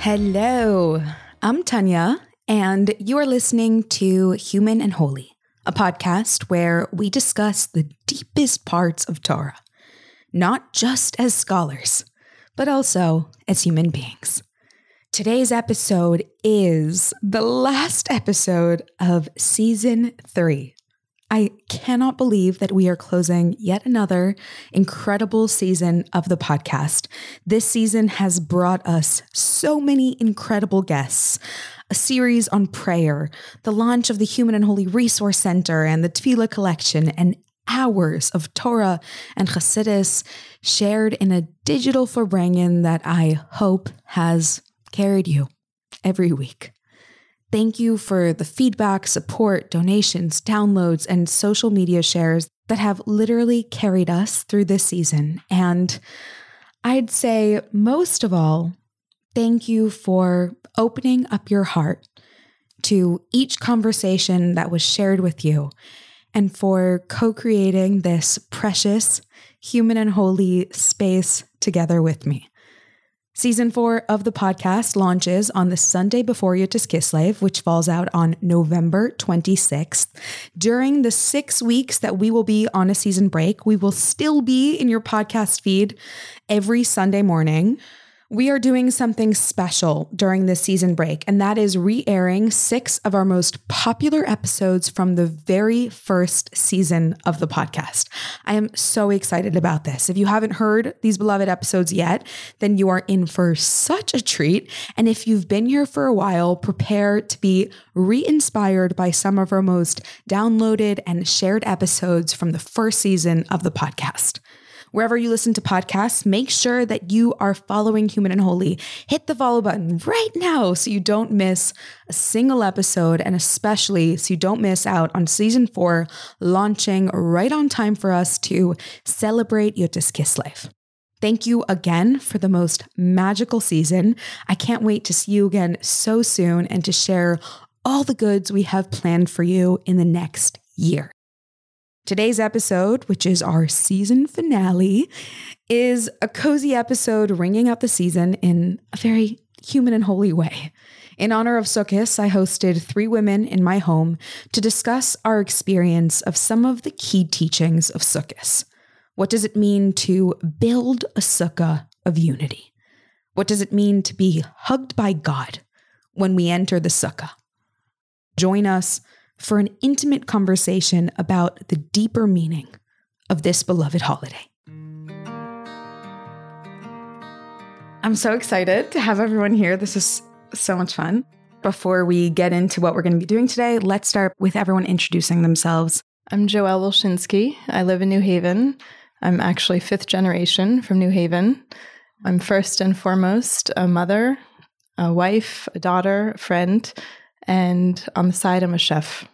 Hello, I'm Tanya, and you are listening to Human and Holy, a podcast where we discuss the deepest parts of Torah, not just as scholars, but also as human beings. Today's episode is the last episode of Season 3. I cannot believe that we are closing yet another incredible season of the podcast. This season has brought us so many incredible guests, a series on prayer, the launch of the Human and Holy Resource Center and the Tefillah Collection, and hours of Torah and Chassidus shared in a digital farbrengen that I hope has carried you every week. Thank you for the feedback, support, donations, downloads, and social media shares that have literally carried us through this season. And I'd say most of all, thank you for opening up your heart to each conversation that was shared with you and for co-creating this precious, human and holy space together with me. Season 4 of the podcast launches on the Sunday before Yud Tes Kislev, which falls out on November 26th. During the 6 weeks that we will be on a season break, we will still be in your podcast feed every Sunday morning. We are doing something special during this season break, and that is re-airing 6 of our most popular episodes from the very first season of the podcast. I am so excited about this. If you haven't heard these beloved episodes yet, then you are in for such a treat. And if you've been here for a while, prepare to be re-inspired by some of our most downloaded and shared episodes from the first season of the podcast. Wherever you listen to podcasts, make sure that you are following Human and Holy. Hit the follow button right now so you don't miss a single episode, and especially so you don't miss out on Season 4 launching right on time for us to celebrate Yud Tes Kislev. Thank you again for the most magical season. I can't wait to see you again so soon and to share all the goods we have planned for you in the next year. Today's episode, which is our season finale, is a cozy episode ringing out the season in a very human and holy way. In honor of Sukkos, I hosted 3 women in my home to discuss our experience of some of the key teachings of Sukkos. What does it mean to build a sukkah of unity? What does it mean to be hugged by God when we enter the sukkah? Join us for an intimate conversation about the deeper meaning of this beloved holiday. I'm so excited to have everyone here. This is so much fun. Before we get into what we're going to be doing today, let's start with everyone introducing themselves. I'm Joelle Wilshinsky. I live in New Haven. I'm actually 5th generation from New Haven. I'm first and foremost a mother, a wife, a daughter, a friend, and on the side, I'm a chef.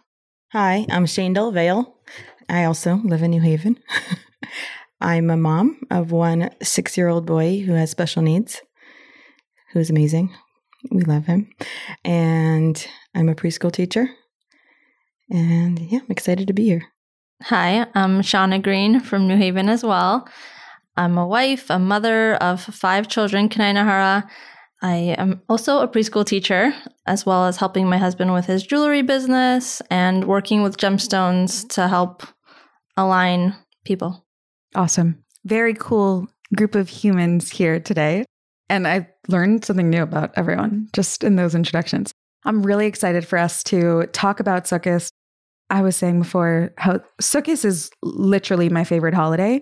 Hi, I'm Shane Del Vale. I also live in New Haven. I'm a mom of one 6-year-old boy who has special needs, who's amazing. We love him. And I'm a preschool teacher. And yeah, I'm excited to be here. Hi, I'm Shauna Green from New Haven as well. I'm a wife, a mother of 5 children, Kanai Nahara. I am also a preschool teacher, as well as helping my husband with his jewelry business and working with gemstones to help align people. Awesome. Very cool group of humans here today. And I learned something new about everyone just in those introductions. I'm really excited for us to talk about Sukkot. I was saying before how Sukkot is literally my favorite holiday.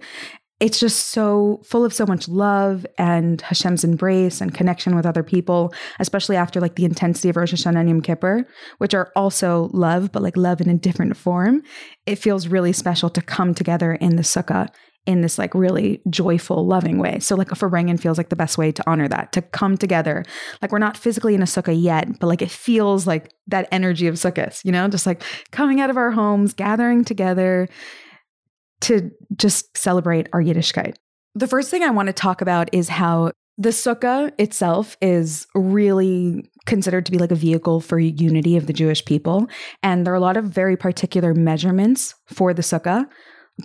It's just so full of so much love and Hashem's embrace and connection with other people, especially after like the intensity of Rosh Hashanah and Yom Kippur, which are also love, but like love in a different form. It feels really special to come together in the sukkah in this like really joyful, loving way. So like a Ferengen feels like the best way to honor that, to come together. Like we're not physically in a sukkah yet, but like it feels like that energy of sukkahs, you know, just like coming out of our homes, gathering together to just celebrate our Yiddishkeit. The first thing I want to talk about is how the sukkah itself is really considered to be like a vehicle for unity of the Jewish people. And there are a lot of very particular measurements for the sukkah,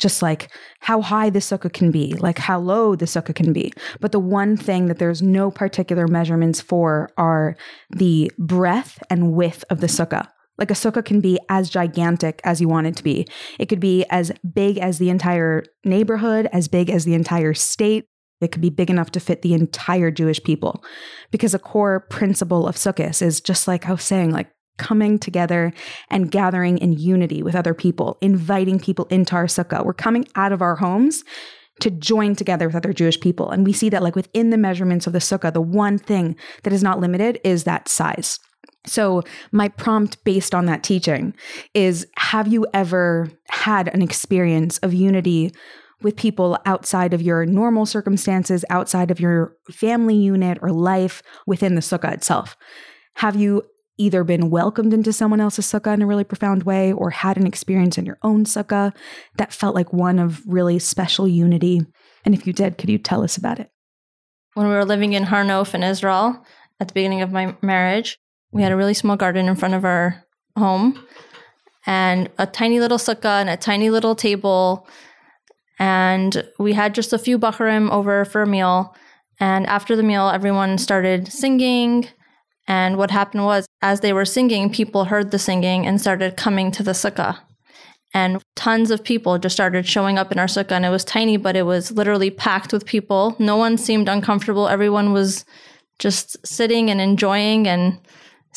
just like how high the sukkah can be, like how low the sukkah can be. But the one thing that there's no particular measurements for are the breadth and width of the sukkah. Like a sukkah can be as gigantic as you want it to be. It could be as big as the entire neighborhood, as big as the entire state. It could be big enough to fit the entire Jewish people. Because a core principle of Sukkos is just like I was saying, like coming together and gathering in unity with other people, inviting people into our sukkah. We're coming out of our homes to join together with other Jewish people. And we see that like within the measurements of the sukkah, the one thing that is not limited is that size. So my prompt based on that teaching is, have you ever had an experience of unity with people outside of your normal circumstances, outside of your family unit or life within the sukkah itself? Have you either been welcomed into someone else's sukkah in a really profound way or had an experience in your own sukkah that felt like one of really special unity? And if you did, could you tell us about it? When we were living in Harnof in Israel at the beginning of my marriage, we had a really small garden in front of our home and a tiny little sukkah and a tiny little table. And we had just a few bacharim over for a meal. And after the meal, everyone started singing. And what happened was, as they were singing, people heard the singing and started coming to the sukkah. And tons of people just started showing up in our sukkah. And it was tiny, but it was literally packed with people. No one seemed uncomfortable. Everyone was just sitting and enjoying and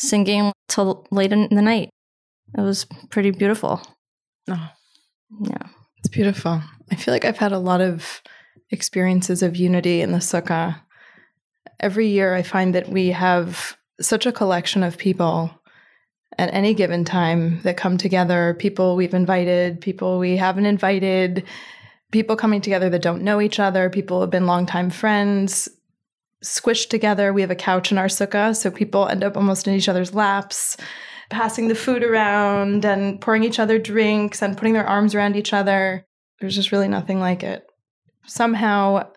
singing till late in the night. It was pretty beautiful. Oh, yeah. It's beautiful. I feel like I've had a lot of experiences of unity in the sukkah. Every year I find that we have such a collection of people at any given time that come together, people we've invited, people we haven't invited, people coming together that don't know each other, people who have been longtime friends, squished together. We have a couch in our sukkah, so people end up almost in each other's laps, passing the food around and pouring each other drinks and putting their arms around each other. There's just really nothing like it. Somehow,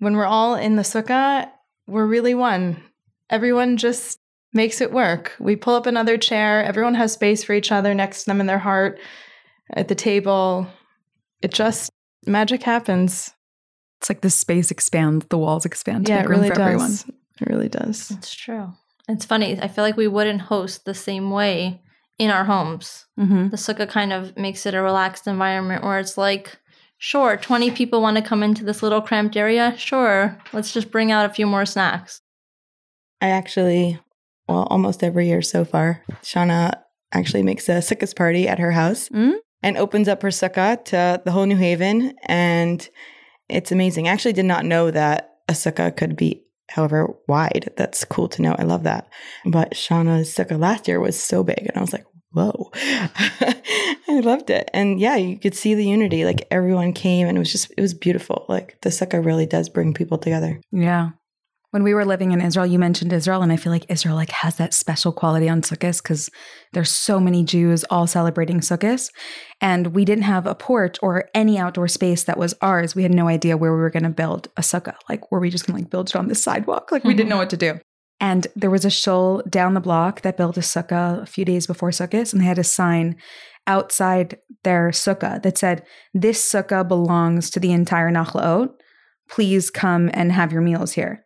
when we're all in the sukkah, we're really one. Everyone just makes it work. We pull up another chair. Everyone has space for each other next to them in their heart, at the table. It just, magic happens. It's like the space expands, the walls expand to make room for everyone. It really does. It's true. It's funny. I feel like we wouldn't host the same way in our homes. Mm-hmm. The sukkah kind of makes it a relaxed environment where it's like, sure, 20 people want to come into this little cramped area. Sure, let's just bring out a few more snacks. I actually, almost every year so far, Shauna actually makes a sukkahs party at her house and opens up her sukkah to the whole New Haven, and it's amazing. I actually did not know that a sukkah could be however wide. That's cool to know. I love that. But Shauna's sukkah last year was so big. And I was like, whoa. I loved it. And yeah, you could see the unity. Like everyone came and it was beautiful. Like the sukkah really does bring people together. Yeah. When we were living in Israel, you mentioned Israel, and I feel like Israel like has that special quality on Sukkot because there's so many Jews all celebrating Sukkot, and we didn't have a porch or any outdoor space that was ours. We had no idea where we were going to build a sukkah. Like, were we just going to like build it on the sidewalk? Like, we didn't know what to do. And there was a shul down the block that built a sukkah a few days before Sukkot, and they had a sign outside their sukkah that said, "This sukkah belongs to the entire Nachlaot. Please come and have your meals here."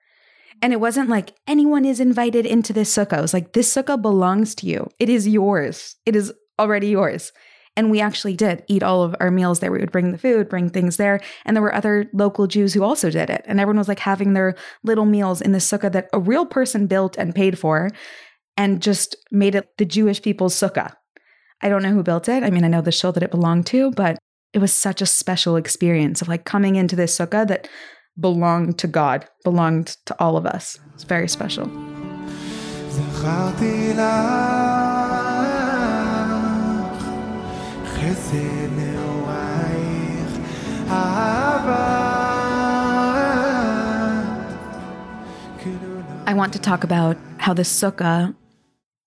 And it wasn't like anyone is invited into this sukkah. It was like, this sukkah belongs to you. It is yours. It is already yours. And we actually did eat all of our meals there. We would bring the food, bring things there. And there were other local Jews who also did it. And everyone was like having their little meals in the sukkah that a real person built and paid for and just made it the Jewish people's sukkah. I don't know who built it. I mean, I know the shul that it belonged to, but it was such a special experience of like coming into this sukkah that belonged to God, belonged to all of us. It's very special. I want to talk about how the Sukkah,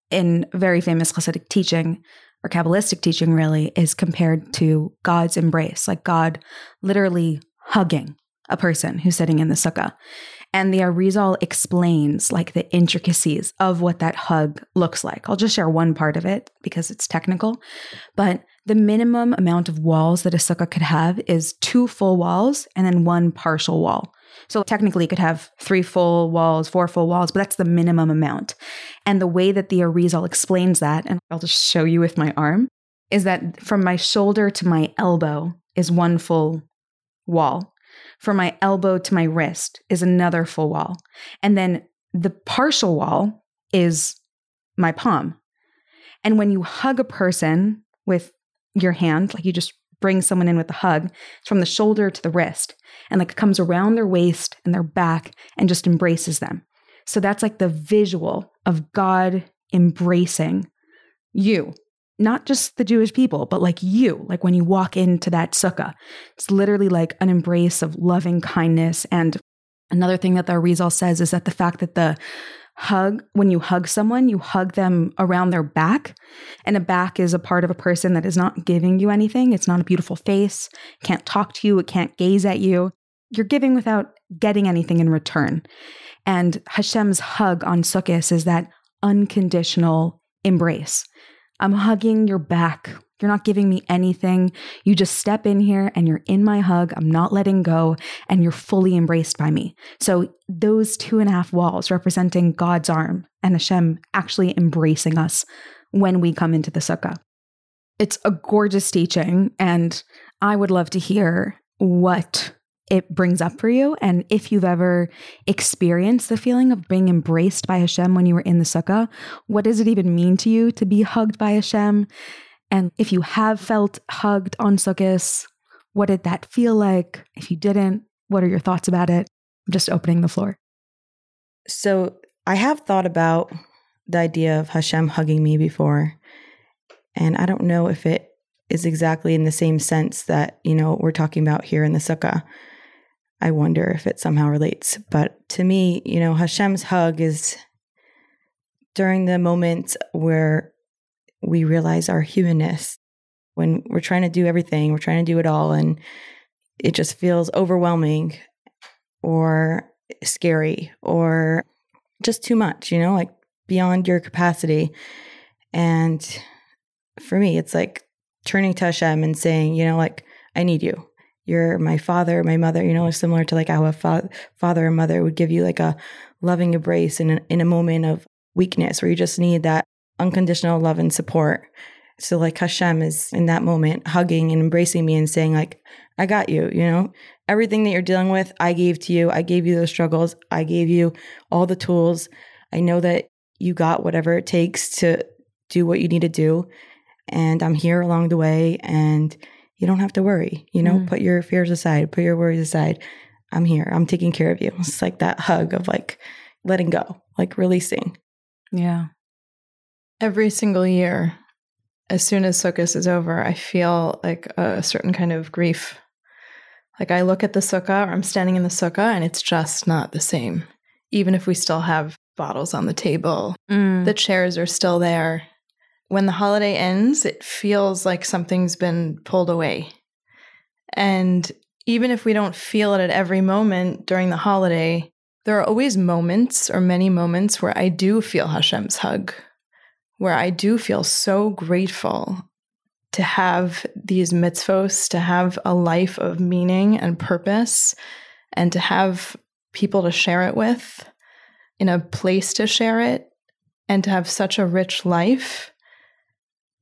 in very famous Hasidic teaching, or Kabbalistic teaching really, is compared to God's embrace, like God literally hugging a person who's sitting in the Sukkah. And the Arizal explains like the intricacies of what that hug looks like. I'll just share one part of it because it's technical, but the minimum amount of walls that a Sukkah could have is 2 full walls and then 1 partial wall. So technically you could have 3 full walls, 4 full walls, but that's the minimum amount. And the way that the Arizal explains that, and I'll just show you with my arm, is that from my shoulder to my elbow is 1 full wall. From my elbow to my wrist is another full wall. And then the partial wall is my palm. And when you hug a person with your hand, like you just bring someone in with a hug, it's from the shoulder to the wrist, and like it comes around their waist and their back and just embraces them. So that's like the visual of God embracing you, not just the Jewish people, but like you, like when you walk into that Sukkah, it's literally like an embrace of loving kindness. And another thing that the Arizal says is that the fact that the hug, when you hug someone, you hug them around their back. And a back is a part of a person that is not giving you anything. It's not a beautiful face, can't talk to you, it can't gaze at you. You're giving without getting anything in return. And Hashem's hug on Sukkos is that unconditional embrace. I'm hugging your back. You're not giving me anything. You just step in here and you're in my hug. I'm not letting go and you're fully embraced by me. So those 2.5 walls representing God's arm and Hashem actually embracing us when we come into the Sukkah. It's a gorgeous teaching and I would love to hear what it brings up for you. And if you've ever experienced the feeling of being embraced by Hashem when you were in the Sukkah, what does it even mean to you to be hugged by Hashem? And if you have felt hugged on Sukkos, what did that feel like? If you didn't, what are your thoughts about it? I'm just opening the floor. So I have thought about the idea of Hashem hugging me before. And I don't know if it is exactly in the same sense that, you know, we're talking about here in the Sukkah. I wonder if it somehow relates. But to me, you know, Hashem's hug is during the moments where we realize our humanness. When we're trying to do everything, we're trying to do it all, and it just feels overwhelming or scary or just too much, you know, like beyond your capacity. And for me, it's like turning to Hashem and saying, you know, like, I need you. You're my father, my mother, you know, similar to like how a father and mother would give you like a loving embrace in a moment of weakness where you just need that unconditional love and support. So like Hashem is in that moment hugging and embracing me and saying like, I got you, you know, everything that you're dealing with, I gave to you. I gave you those struggles. I gave you all the tools. I know that you got whatever it takes to do what you need to do. And I'm here along the way and you don't have to worry, you know, Put your fears aside, put your worries aside. I'm here. I'm taking care of you. It's like that hug of like letting go, like releasing. Yeah. Every single year, as soon as Sukkot is over, I feel like a certain kind of grief. Like I look at the Sukkah or I'm standing in the Sukkah and it's just not the same. Even if we still have bottles on the table, The chairs are still there. When the holiday ends, it feels like something's been pulled away. And even if we don't feel it at every moment during the holiday, there are always moments or many moments where I do feel Hashem's hug, where I do feel so grateful to have these mitzvos, to have a life of meaning and purpose, and to have people to share it with, in a place to share it, and to have such a rich life.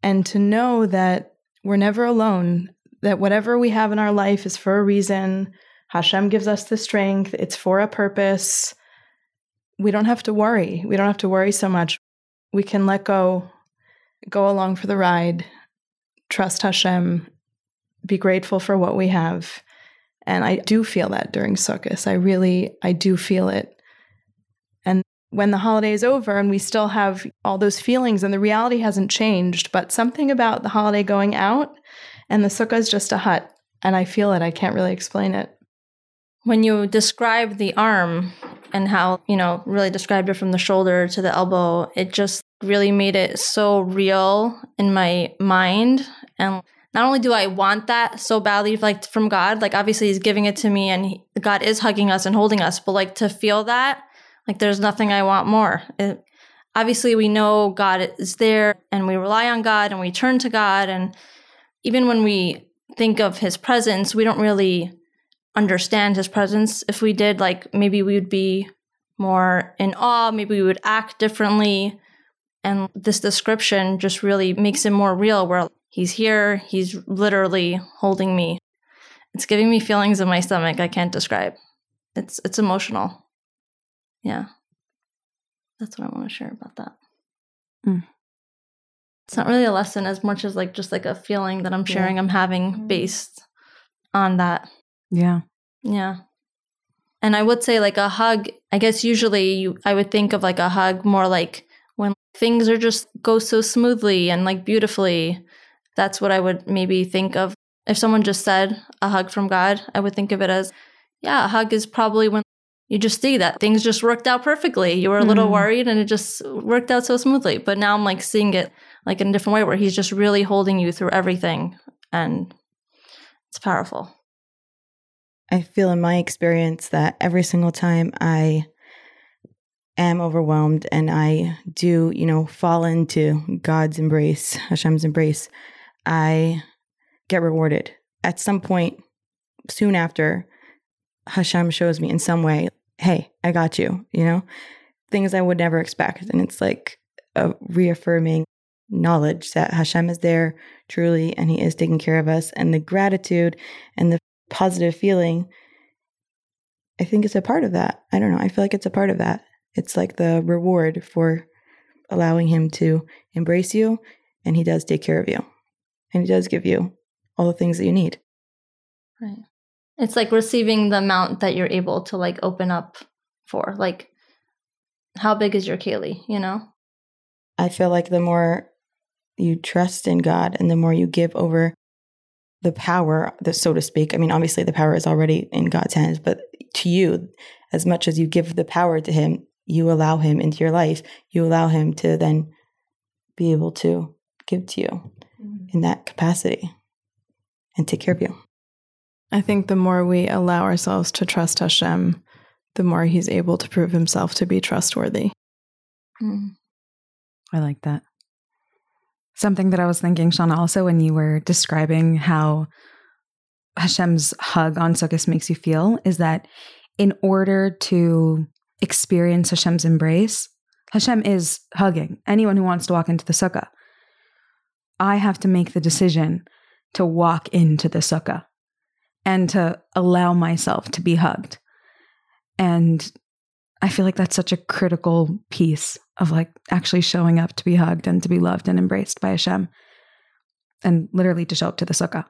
And to know that we're never alone, that whatever we have in our life is for a reason. Hashem gives us the strength. It's for a purpose. We don't have to worry. We don't have to worry so much. We can let go, go along for the ride, trust Hashem, be grateful for what we have. And I do feel that during Sukkot. I do feel it. When the holiday is over and we still have all those feelings and the reality hasn't changed, but something about the holiday going out and the Sukkah is just a hut and I feel it. I can't really explain it. When you describe the arm and how, you know, really described it from the shoulder to the elbow, it just really made it so real in my mind. And not only do I want that so badly, like from God, like obviously he's giving it to me and God is hugging us and holding us, but like to feel that, like there's nothing I want more. Obviously we know God is there and we rely on God and we turn to God. And even when we think of his presence, we don't really understand his presence. If we did, like maybe we would be more in awe, maybe we would act differently. And this description just really makes it more real, where he's here, he's literally holding me. It's giving me feelings in my stomach I can't describe. It's emotional. Yeah. That's what I want to share about that. Mm. It's not really a lesson as much as like just like a feeling that I'm sharing, I'm having based on that. Yeah. Yeah. And I would say like a hug, I guess usually I would think of like a hug more like when things are just go so smoothly and like beautifully. That's what I would maybe think of. If someone just said a hug from God, I would think of it as, yeah, a hug is probably when you just see that things just worked out perfectly. You were a little worried and it just worked out so smoothly. But now I'm like seeing it like in a different way where he's just really holding you through everything. And it's powerful. I feel in my experience that every single time I am overwhelmed and I do, you know, fall into God's embrace, Hashem's embrace, I get rewarded. At some point soon after, Hashem shows me in some way, hey, I got you, you know, things I would never expect. And it's like a reaffirming knowledge that Hashem is there truly and he is taking care of us. And the gratitude and the positive feeling, I think it's a part of that. I don't know. I feel like it's a part of that. It's like the reward for allowing him to embrace you, and he does take care of you, and he does give you all the things that you need. Right. It's like receiving the amount that you're able to like open up for. Like, how big is your keli, you know? I feel like the more you trust in God and the more you give over the power, so to speak. I mean, obviously the power is already in God's hands, but to you, as much as you give the power to him, you allow him into your life. You allow him to then be able to give to you in that capacity and take care of you. I think the more we allow ourselves to trust Hashem, the more he's able to prove himself to be trustworthy. Mm. I like that. Something that I was thinking, Shauna, also when you were describing how Hashem's hug on Sukkos makes you feel, is that in order to experience Hashem's embrace, Hashem is hugging anyone who wants to walk into the Sukkah. I have to make the decision to walk into the Sukkah and to allow myself to be hugged. And I feel like that's such a critical piece of like actually showing up to be hugged and to be loved and embraced by Hashem, and literally to show up to the Sukkah.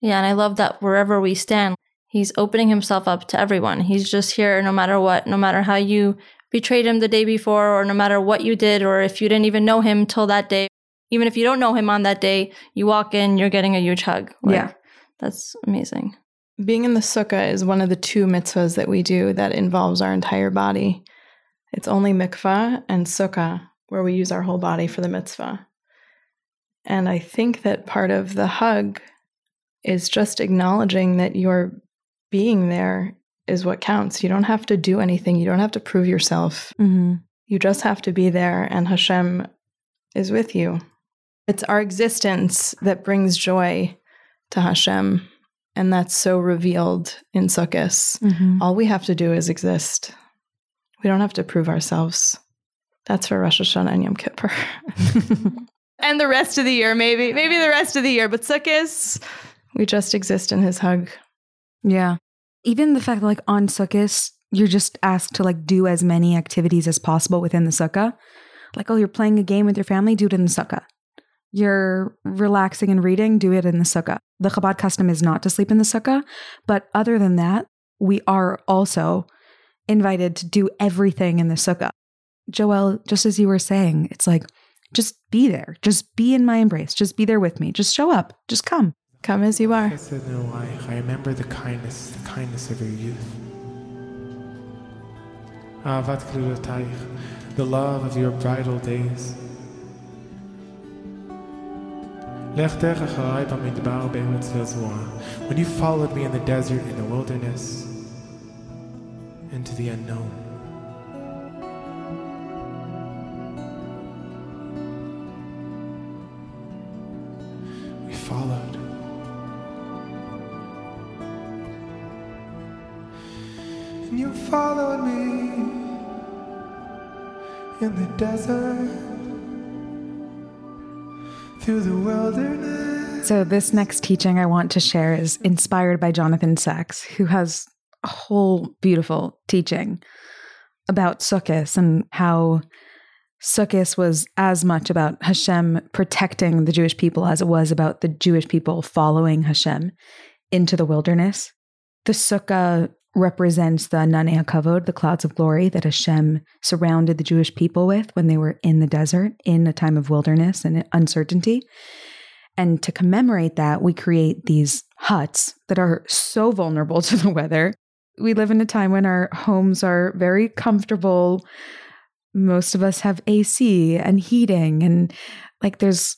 Yeah. And I love that wherever we stand, he's opening himself up to everyone. He's just here no matter what, no matter how you betrayed him the day before, or no matter what you did, or if you didn't even know him till that day, even if you don't know him on that day, you walk in, you're getting a huge hug. Like, yeah. That's amazing. Being in the Sukkah is one of the two mitzvahs that we do that involves our entire body. It's only mikvah and sukkah where we use our whole body for the mitzvah. And I think that part of the hug is just acknowledging that your being there is what counts. You don't have to do anything. You don't have to prove yourself. Mm-hmm. You just have to be there, and Hashem is with you. It's our existence that brings joy to Hashem. And that's so revealed in Sukkos. Mm-hmm. All we have to do is exist. We don't have to prove ourselves. That's for Rosh Hashanah and Yom Kippur. And the rest of the year, maybe. Maybe the rest of the year. But Sukkos, we just exist in his hug. Yeah. Even the fact that like on Sukkos, you're just asked to like do as many activities as possible within the Sukkah. Like, oh, you're playing a game with your family? Do it in the Sukkah. You're relaxing and reading, do it in the Sukkah. The Chabad custom is not to sleep in the Sukkah, but other than that, we are also invited to do everything in the Sukkah. Joelle, just as you were saying, it's like, just be there. Just be in my embrace. Just be there with me. Just show up. Just come. Come as you are. I remember the kindness of your youth, the love of your bridal days. When you followed me in the desert, in the wilderness, into the unknown. We followed. And you followed me in the desert. Through the wilderness. So this next teaching I want to share is inspired by Jonathan Sachs, who has a whole beautiful teaching about Sukkos and how Sukkos was as much about Hashem protecting the Jewish people as it was about the Jewish people following Hashem into the wilderness. The Sukkah represents the Ananei HaKavod, the clouds of glory that Hashem surrounded the Jewish people with when they were in the desert, in a time of wilderness and uncertainty. And to commemorate that, we create these huts that are so vulnerable to the weather. We live in a time when our homes are very comfortable. Most of us have AC and heating, and like there's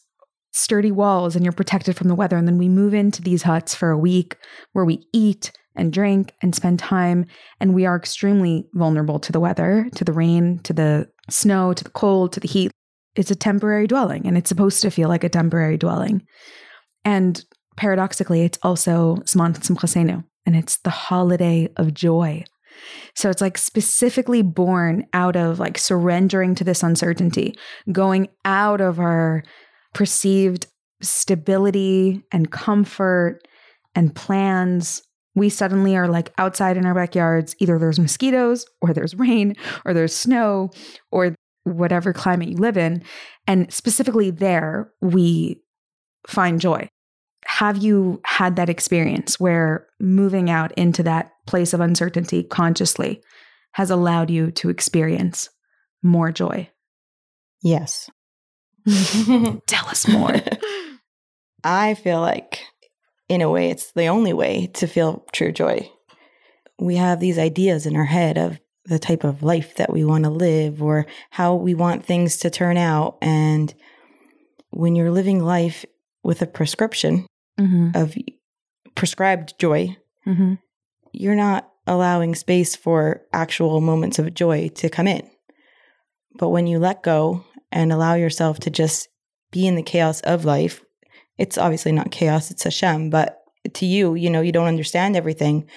sturdy walls and you're protected from the weather. And then we move into these huts for a week where we eat and drink and spend time. And we are extremely vulnerable to the weather, to the rain, to the snow, to the cold, to the heat. It's a temporary dwelling, and it's supposed to feel like a temporary dwelling. And paradoxically, it's also Zman Simchaseinu, and it's the holiday of joy. So it's like specifically born out of like surrendering to this uncertainty, going out of our perceived stability and comfort and plans. We suddenly are like outside in our backyards, either there's mosquitoes or there's rain or there's snow or whatever climate you live in. And specifically there, we find joy. Have you had that experience where moving out into that place of uncertainty consciously has allowed you to experience more joy? Yes. Tell us more. I feel like in a way, it's the only way to feel true joy. We have these ideas in our head of the type of life that we want to live or how we want things to turn out. And when you're living life with a prescription of prescribed joy, you're not allowing space for actual moments of joy to come in. But when you let go and allow yourself to just be in the chaos of life, it's obviously not chaos, it's Hashem, but to you, you know, you don't understand everything.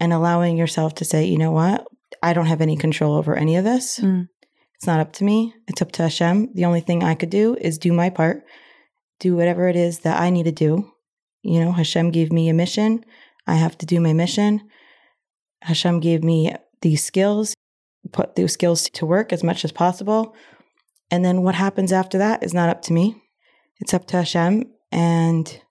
And allowing yourself to say, you know what, I don't have any control over any of this. It's not up to me. It's up to Hashem. The only thing I could do is do my part, do whatever it is that I need to do. You know, Hashem gave me a mission. I have to do my mission. Hashem gave me these skills, put those skills to work as much as possible. And then what happens after that is not up to me. It's up to Hashem. And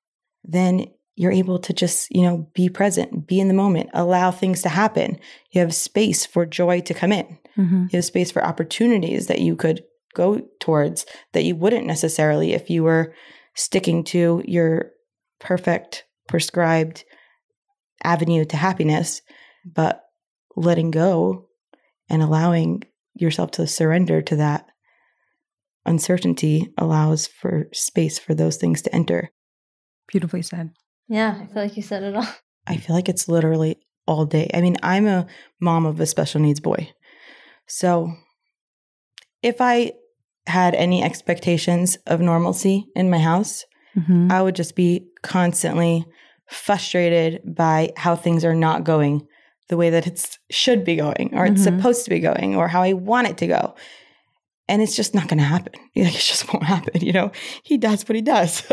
then you're able to just, you know, be present, be in the moment, allow things to happen. You have space for joy to come in. You have space for opportunities that you could go towards that you wouldn't necessarily if you were sticking to your perfect prescribed avenue to happiness, but letting go and allowing yourself to surrender to that. Uncertainty allows for space for those things to enter. Beautifully said. Yeah, I feel like you said it all. I feel like it's literally all day. I mean, I'm a mom of a special needs boy. So if I had any expectations of normalcy in my house, I would just be constantly frustrated by how things are not going the way that it should be going or it's supposed to be going or how I want it to go. And it's just not going to happen. Like, it just won't happen, you know? He does what he does.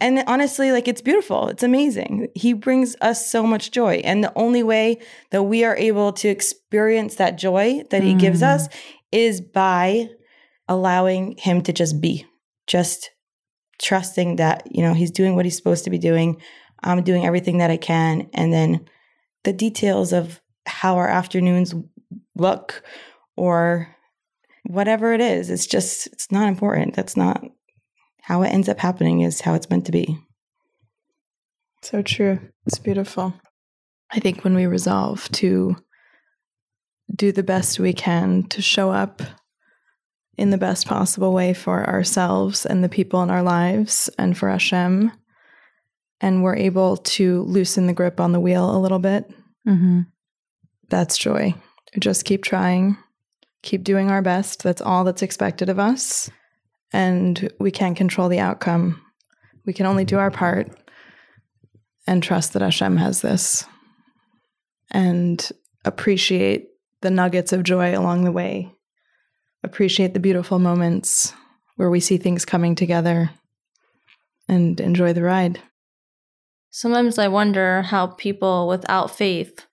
And honestly, like, it's beautiful. It's amazing. He brings us so much joy. And the only way that we are able to experience that joy that he gives us is by allowing him to just be, just trusting that, you know, he's doing what he's supposed to be doing. I'm doing everything that I can. And then the details of how our afternoons look or whatever it is, it's just, it's not important. That's not how it ends up happening is how it's meant to be. So true. It's beautiful. I think when we resolve to do the best we can to show up in the best possible way for ourselves and the people in our lives and for Hashem, and we're able to loosen the grip on the wheel a little bit, mm-hmm. that's joy. Just keep trying, keep doing our best. That's all that's expected of us. And we can't control the outcome. We can only do our part and trust that Hashem has this and appreciate the nuggets of joy along the way. Appreciate the beautiful moments where we see things coming together and enjoy the ride. Sometimes I wonder how people without faith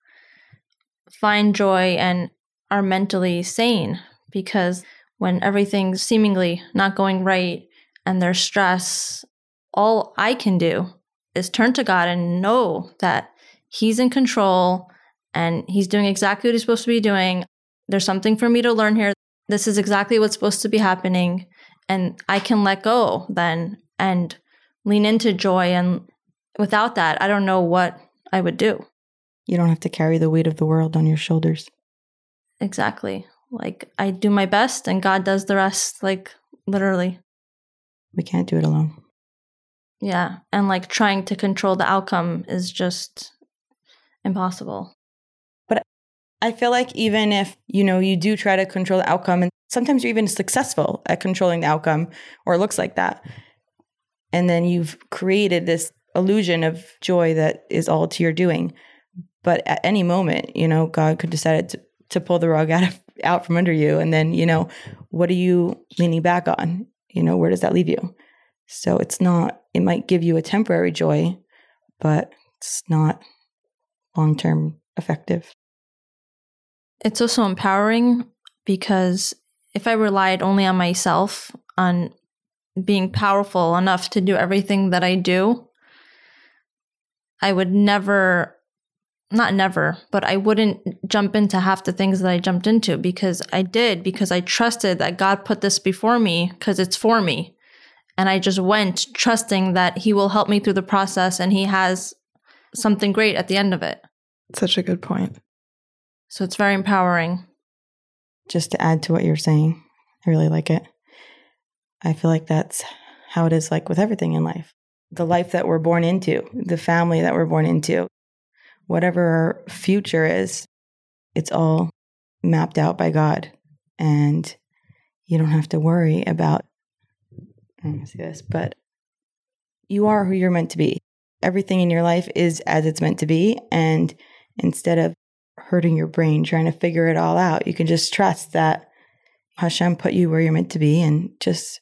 find joy and are mentally sane, because when everything's seemingly not going right and there's stress, all I can do is turn to God and know that He's in control and He's doing exactly what He's supposed to be doing. There's something for me to learn here. This is exactly what's supposed to be happening. And I can let go then and lean into joy. And without that, I don't know what I would do. You don't have to carry the weight of the world on your shoulders. Exactly. Like, I do my best and God does the rest, like, literally. We can't do it alone. Yeah. And like trying to control the outcome is just impossible. But I feel like even if, you know, you do try to control the outcome, and sometimes you're even successful at controlling the outcome, or it looks like that, and then you've created this illusion of joy that is all to your doing. But at any moment, you know, God could decide to pull the rug out from under you. And then, you know, what are you leaning back on? You know, where does that leave you? So it's not, it might give you a temporary joy, but it's not long-term effective. It's also empowering, because if I relied only on myself, on being powerful enough to do everything that I do, I would never... Not never, but I wouldn't jump into half the things that I jumped into, because I trusted that God put this before me because it's for me. And I just went trusting that He will help me through the process and He has something great at the end of it. Such a good point. So it's very empowering. Just to add to what you're saying, I really like it. I feel like that's how it is, like with everything in life. The life that we're born into, the family that we're born into, whatever our future is, it's all mapped out by God. And you don't have to worry about, I don't want to say this, but you are who you're meant to be. Everything in your life is as it's meant to be. And instead of hurting your brain trying to figure it all out, you can just trust that Hashem put you where you're meant to be and just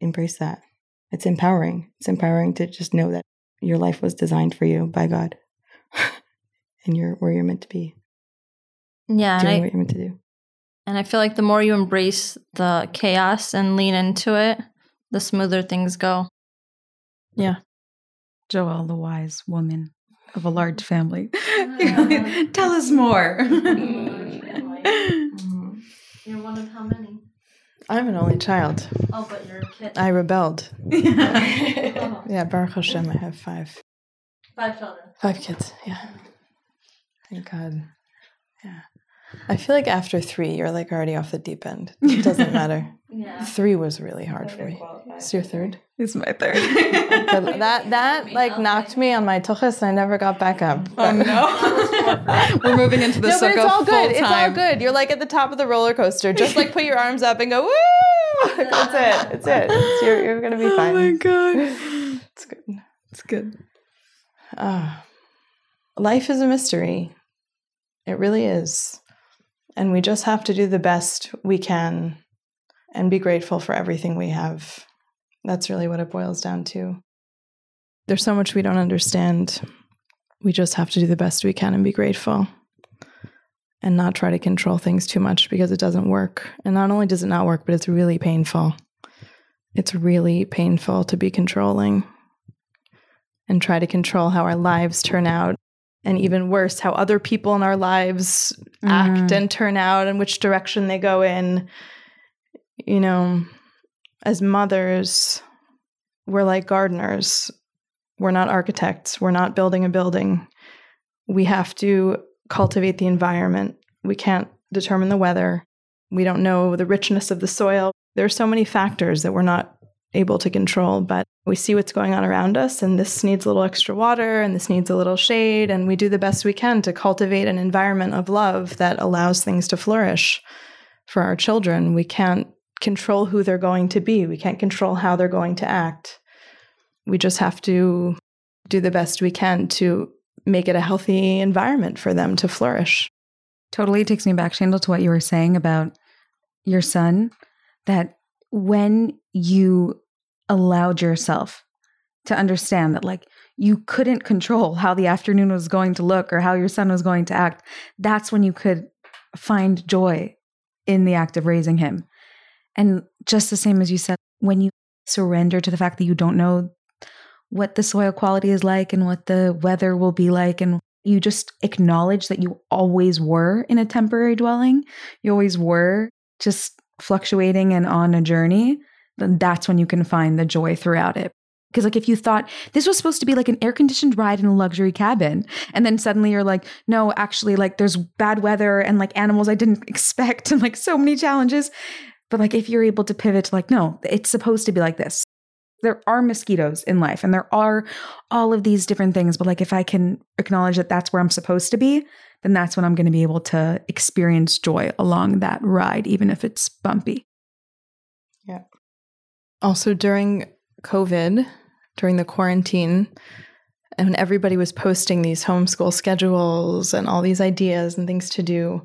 embrace that. It's empowering. It's empowering to just know that your life was designed for you by God. And you're where you're meant to be. Yeah. Doing what you're meant to do. And I feel like the more you embrace the chaos and lean into it, the smoother things go. Yeah. Joelle, the wise woman of a large family. Tell us more. You're one of how many? I'm an only child. Oh, but you're a kid. I rebelled. Yeah, Baruch Hashem, I have 5. 5 children. 5 kids, yeah. Thank God. Yeah. I feel like after 3, you're like already off the deep end. It doesn't matter. Yeah. 3 was really hard for me. It's your 3rd? It's my 3rd. But that like knocked me on my tochus and I never got back up. Oh, no. We're moving into the sukkah full time. No, but it's all good. It's all good. You're like at the top of the roller coaster. Just like put your arms up and go, woo! That's it. It's it. You're going to be fine. Oh, my God. It's good. It's good. Life is a mystery. It really is. And we just have to do the best we can and be grateful for everything we have. That's really what it boils down to. There's so much we don't understand. We just have to do the best we can and be grateful and not try to control things too much, because it doesn't work. And not only does it not work, but it's really painful. It's really painful to be controlling and try to control how our lives turn out, and even worse, how other people in our lives act and turn out and which direction they go in. You know, as mothers, we're like gardeners. We're not architects. We're not building a building. We have to cultivate the environment. We can't determine the weather. We don't know the richness of the soil. There are so many factors that we're not able to control, but we see what's going on around us, and this needs a little extra water, and this needs a little shade, and we do the best we can to cultivate an environment of love that allows things to flourish for our children. We can't control who they're going to be. We can't control how they're going to act. We just have to do the best we can to make it a healthy environment for them to flourish. Totally takes me back, Chandel, to what you were saying about your son, that when you allowed yourself to understand that, like, you couldn't control how the afternoon was going to look or how your son was going to act, that's when you could find joy in the act of raising him. And just the same as you said, when you surrender to the fact that you don't know what the soil quality is like and what the weather will be like, and you just acknowledge that you always were in a temporary dwelling, you always were just fluctuating and on a journey, then that's when you can find the joy throughout it. Because like, if you thought this was supposed to be like an air-conditioned ride in a luxury cabin, and then suddenly you're like, no, actually, like, there's bad weather and like animals I didn't expect and like so many challenges. But like, if you're able to pivot to like, no, it's supposed to be like this. There are mosquitoes in life and there are all of these different things. But like, if I can acknowledge that that's where I'm supposed to be, then that's when I'm going to be able to experience joy along that ride, even if it's bumpy. Yeah. Also during COVID, during the quarantine, and when everybody was posting these homeschool schedules and all these ideas and things to do,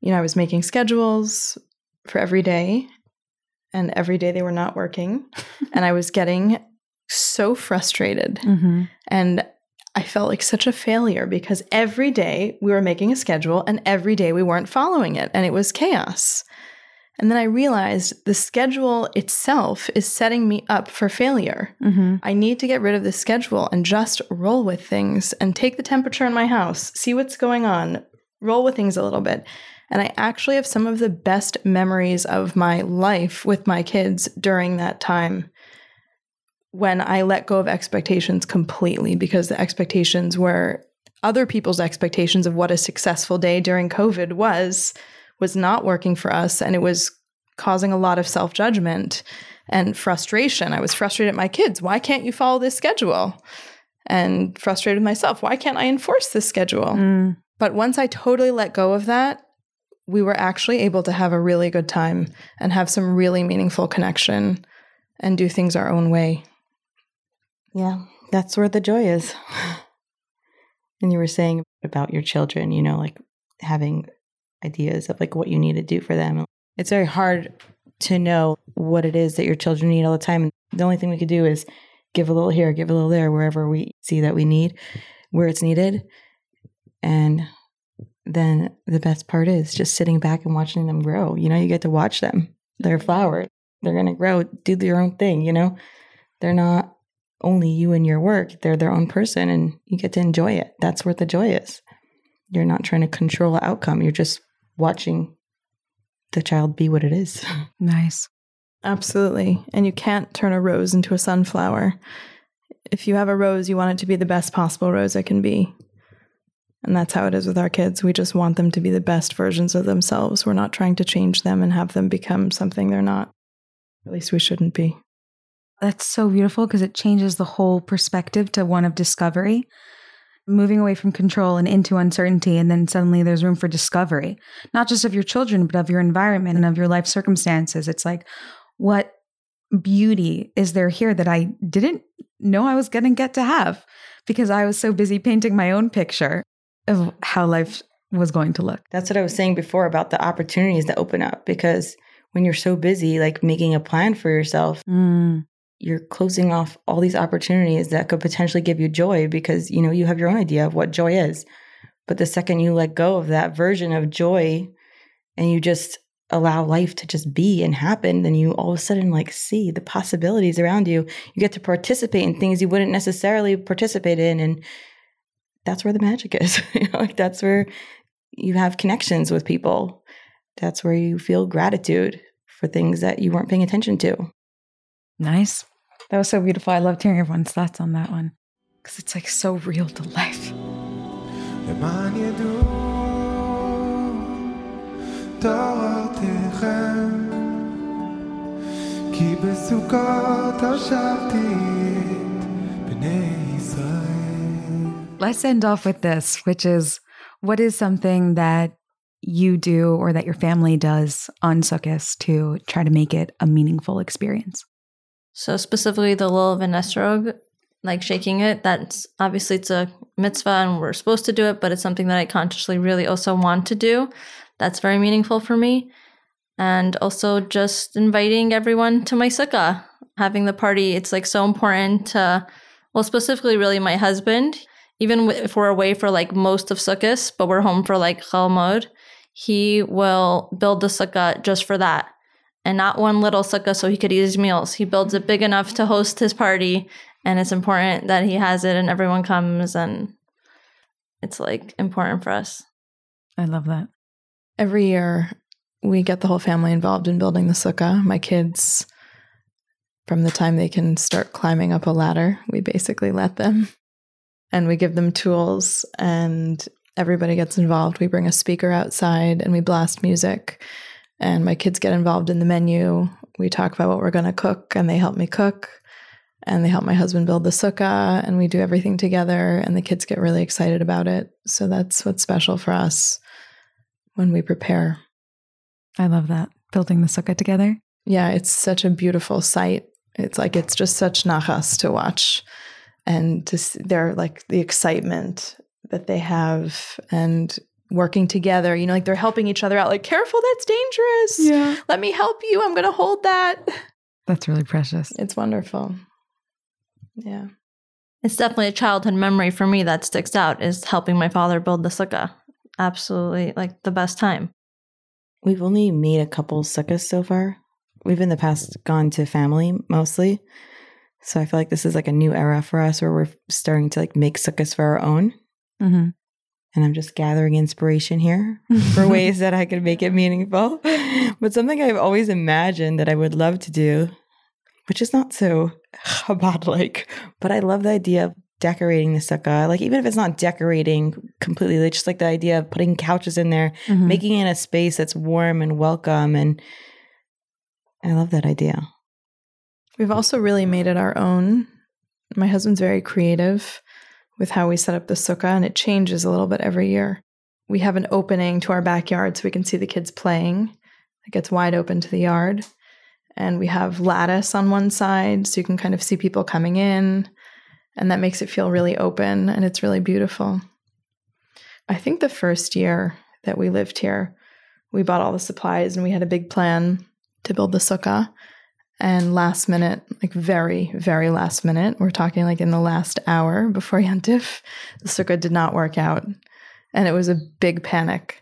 you know, I was making schedules for every day, and every day they were not working. And I was getting so frustrated. Mm-hmm. And I felt like such a failure because every day we were making a schedule and every day we weren't following it, and it was chaos. And then I realized the schedule itself is setting me up for failure. Mm-hmm. I need to get rid of the schedule and just roll with things and take the temperature in my house, see what's going on, roll with things a little bit. And I actually have some of the best memories of my life with my kids during that time, when I let go of expectations completely, because the expectations were other people's expectations of what a successful day during COVID was not working for us. And it was causing a lot of self-judgment and frustration. I was frustrated at my kids. Why can't you follow this schedule? And frustrated with myself. Why can't I enforce this schedule? Mm. But once I totally let go of that, we were actually able to have a really good time and have some really meaningful connection and do things our own way. Yeah, that's where the joy is. And you were saying about your children, you know, like having ideas of like what you need to do for them. It's very hard to know what it is that your children need all the time. The only thing we could do is give a little here, give a little there, wherever we see that we need, where it's needed. And then the best part is just sitting back and watching them grow. You know, you get to watch them. They're a flower. They're going to grow, do their own thing, you know. They're not only you and your work. They're their own person, and you get to enjoy it. That's where the joy is. You're not trying to control the outcome. You're just watching the child be what it is. Nice. Absolutely. And you can't turn a rose into a sunflower. If you have a rose, you want it to be the best possible rose it can be. And that's how it is with our kids. We just want them to be the best versions of themselves. We're not trying to change them and have them become something they're not. At least we shouldn't be. That's so beautiful, because it changes the whole perspective to one of discovery, moving away from control and into uncertainty. And then suddenly there's room for discovery, not just of your children, but of your environment and of your life circumstances. It's like, what beauty is there here that I didn't know I was going to get to have, because I was so busy painting my own picture of how life was going to look. That's what I was saying before about the opportunities that open up, because when you're so busy, like making a plan for yourself, you're closing off all these opportunities that could potentially give you joy, because, you know, you have your own idea of what joy is. But the second you let go of that version of joy and you just allow life to just be and happen, then you all of a sudden like see the possibilities around you. You get to participate in things you wouldn't necessarily participate in, and that's where the magic is. You know, like that's where you have connections with people. That's where you feel gratitude for things that you weren't paying attention to. Nice. That was so beautiful. I loved hearing everyone's thoughts on that one. because it's like so real to life. Let's end off with this, which is, what is something that you do or that your family does on Sukkos to try to make it a meaningful experience? So specifically the lulav and esrog, like shaking it, that's obviously, it's a mitzvah and we're supposed to do it, but it's something that I consciously really also want to do. That's very meaningful for me. And also just inviting everyone to my sukkah, having the party. It's like so important to, well, specifically really my husband, even if we're away for like most of Sukkos, but we're home for like Chol Moed, he will build the sukkah just for that. And not one little sukkah so he could eat his meals. He builds it big enough to host his party. And it's important that he has it and everyone comes. And it's like important for us. I love that. Every year we get the whole family involved in building the sukkah. My kids, from the time they can start climbing up a ladder, we basically let them. And we give them tools and everybody gets involved. We bring a speaker outside and we blast music. And my kids get involved in the menu. We talk about what we're going to cook, and they help me cook. And they help my husband build the sukkah, and we do everything together. And the kids get really excited about it. So that's what's special for us when we prepare. I love that. Building the sukkah together. Yeah, it's such a beautiful sight. It's like, it's just such nachas to watch. And to see they're like the excitement that they have and working together, you know, like they're helping each other out, like, careful, that's dangerous. Yeah. Let me help you. I'm going to hold that. That's really precious. It's wonderful. Yeah. It's definitely a childhood memory for me that sticks out, is helping my father build the sukkah. Absolutely. Like the best time. We've only made a couple sukkahs so far. We've in the past gone to family mostly. So I feel like this is like a new era for us where we're starting to like make sukkahs for our own. Mm-hmm. And I'm just gathering inspiration here for ways that I could make it meaningful. But something I've always imagined that I would love to do, which is not so Chabad-like, but I love the idea of decorating the sukkah. Like even if it's not decorating completely, like just like the idea of putting couches in there, mm-hmm. making it a space that's warm and welcome. And I love that idea. We've also really made it our own. My husband's very creative with how we set up the sukkah, and it changes a little bit every year. We have an opening to our backyard so we can see the kids playing. It gets wide open to the yard. And we have lattice on one side so you can kind of see people coming in, and that makes it feel really open, and it's really beautiful. I think the first year that we lived here, we bought all the supplies and we had a big plan to build the sukkah. And last minute, like very, very last minute, we're talking like in the last hour before Yom Tov, the sukkah did not work out. And it was a big panic.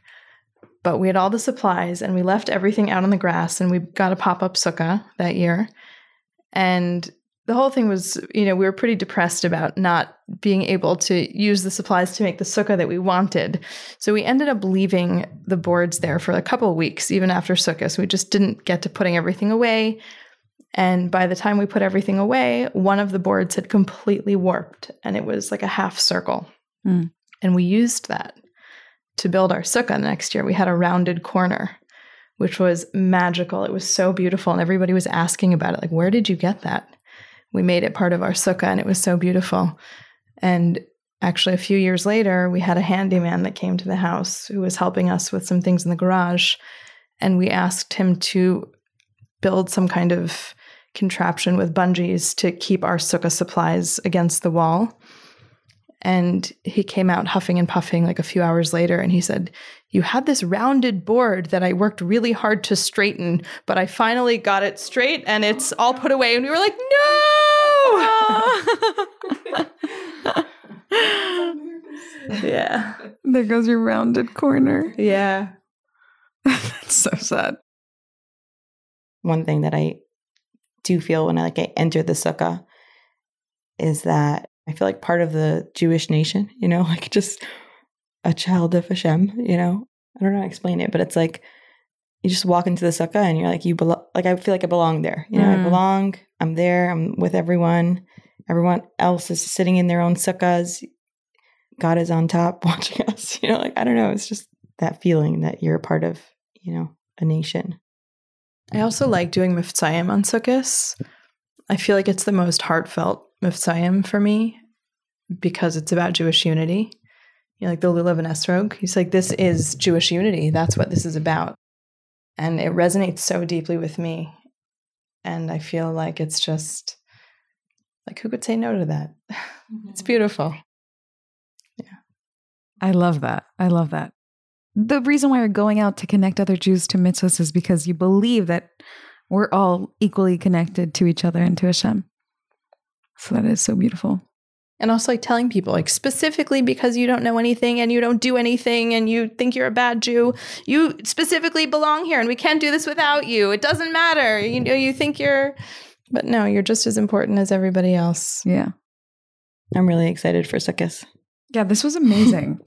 But we had all the supplies and we left everything out on the grass, and we got a pop-up sukkah that year. And the whole thing was, you know, we were pretty depressed about not being able to use the supplies to make the sukkah that we wanted. So we ended up leaving the boards there for a couple of weeks, even after sukkah. So we just didn't get to putting everything away. And by the time we put everything away, one of the boards had completely warped, and it was like a half circle. Mm. And we used that to build our sukkah the next year. We had a rounded corner, which was magical. It was so beautiful. And everybody was asking about it, like, where did you get that? We made it part of our sukkah, and it was so beautiful. And actually, a few years later, we had a handyman that came to the house who was helping us with some things in the garage. And we asked him to build some kind of contraption with bungees to keep our sukkah supplies against the wall. And he came out huffing and puffing like a few hours later, and he said, you had this rounded board that I worked really hard to straighten, but I finally got it straight and it's all put away. And we were like, no! Yeah. There goes your rounded corner. Yeah. That's so sad. One thing that I do feel when I enter the sukkah is that I feel like part of the Jewish nation, you know, like just a child of Hashem, you know, I don't know how to explain it, but it's like, you just walk into the sukkah and you're like, you belong, like, I feel like I belong there, you know, I belong, I'm there, I'm with everyone. Everyone else is sitting in their own sukkahs. God is on top watching us. You know, like, I don't know. It's just that feeling that you're a part of, you know, a nation. I also like doing Mivtzaim on Sukkos. I feel like it's the most heartfelt Mivtzaim for me because it's about Jewish unity. You know, like the Lulav and Esrog. He's like, this is Jewish unity. That's what this is about. And it resonates so deeply with me. And I feel like it's just, like, who could say no to that? Mm-hmm. It's beautiful. Yeah. I love that. The reason why you're going out to connect other Jews to mitzvahs is because you believe that we're all equally connected to each other and to Hashem. So that is so beautiful. And also, like, telling people, like, specifically because you don't know anything and you don't do anything and you think you're a bad Jew, you specifically belong here and we can't do this without you. It doesn't matter. You know, you think you're, but no, you're just as important as everybody else. Yeah. I'm really excited for Sukkot. Yeah, this was amazing.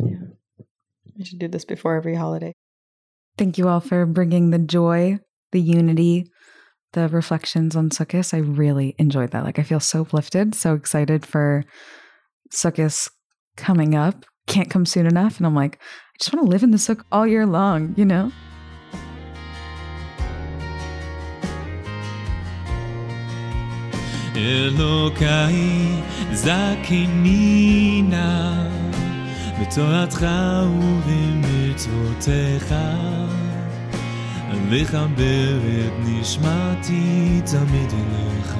Yeah. We should do this before every holiday. Thank you all for bringing the joy, the unity, the reflections on Sukkot. I really enjoyed that. Like, I feel so uplifted, so excited for Sukkot coming up. Can't come soon enough. And I'm like, I just want to live in the Sukkah all year long, you know? Elokai zakinina b'toratcha u'b'mitzvotecha לחבר את נשמתי תמיד אליך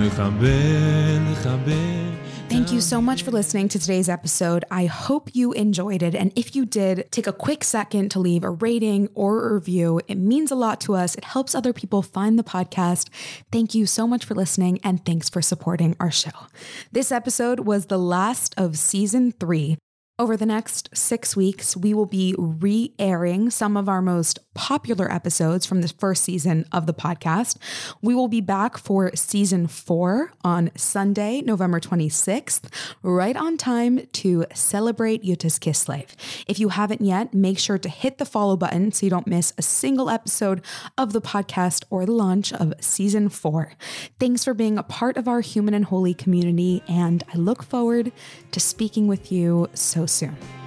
לחבר. Thank you so much for listening to today's episode. I hope you enjoyed it. And if you did, take a quick second to leave a rating or a review. It means a lot to us. It helps other people find the podcast. Thank you so much for listening, and thanks for supporting our show. This episode was the last of season 3. Over the next 6 weeks, we will be re-airing some of our most popular episodes from the first season of the podcast. We will be back for season 4 on Sunday, November 26th, right on time to celebrate Yud Tes Kislev. If you haven't yet, make sure to hit the follow button so you don't miss a single episode of the podcast or the launch of season 4. Thanks for being a part of our Human and Holy community, and I look forward to speaking with you so soon.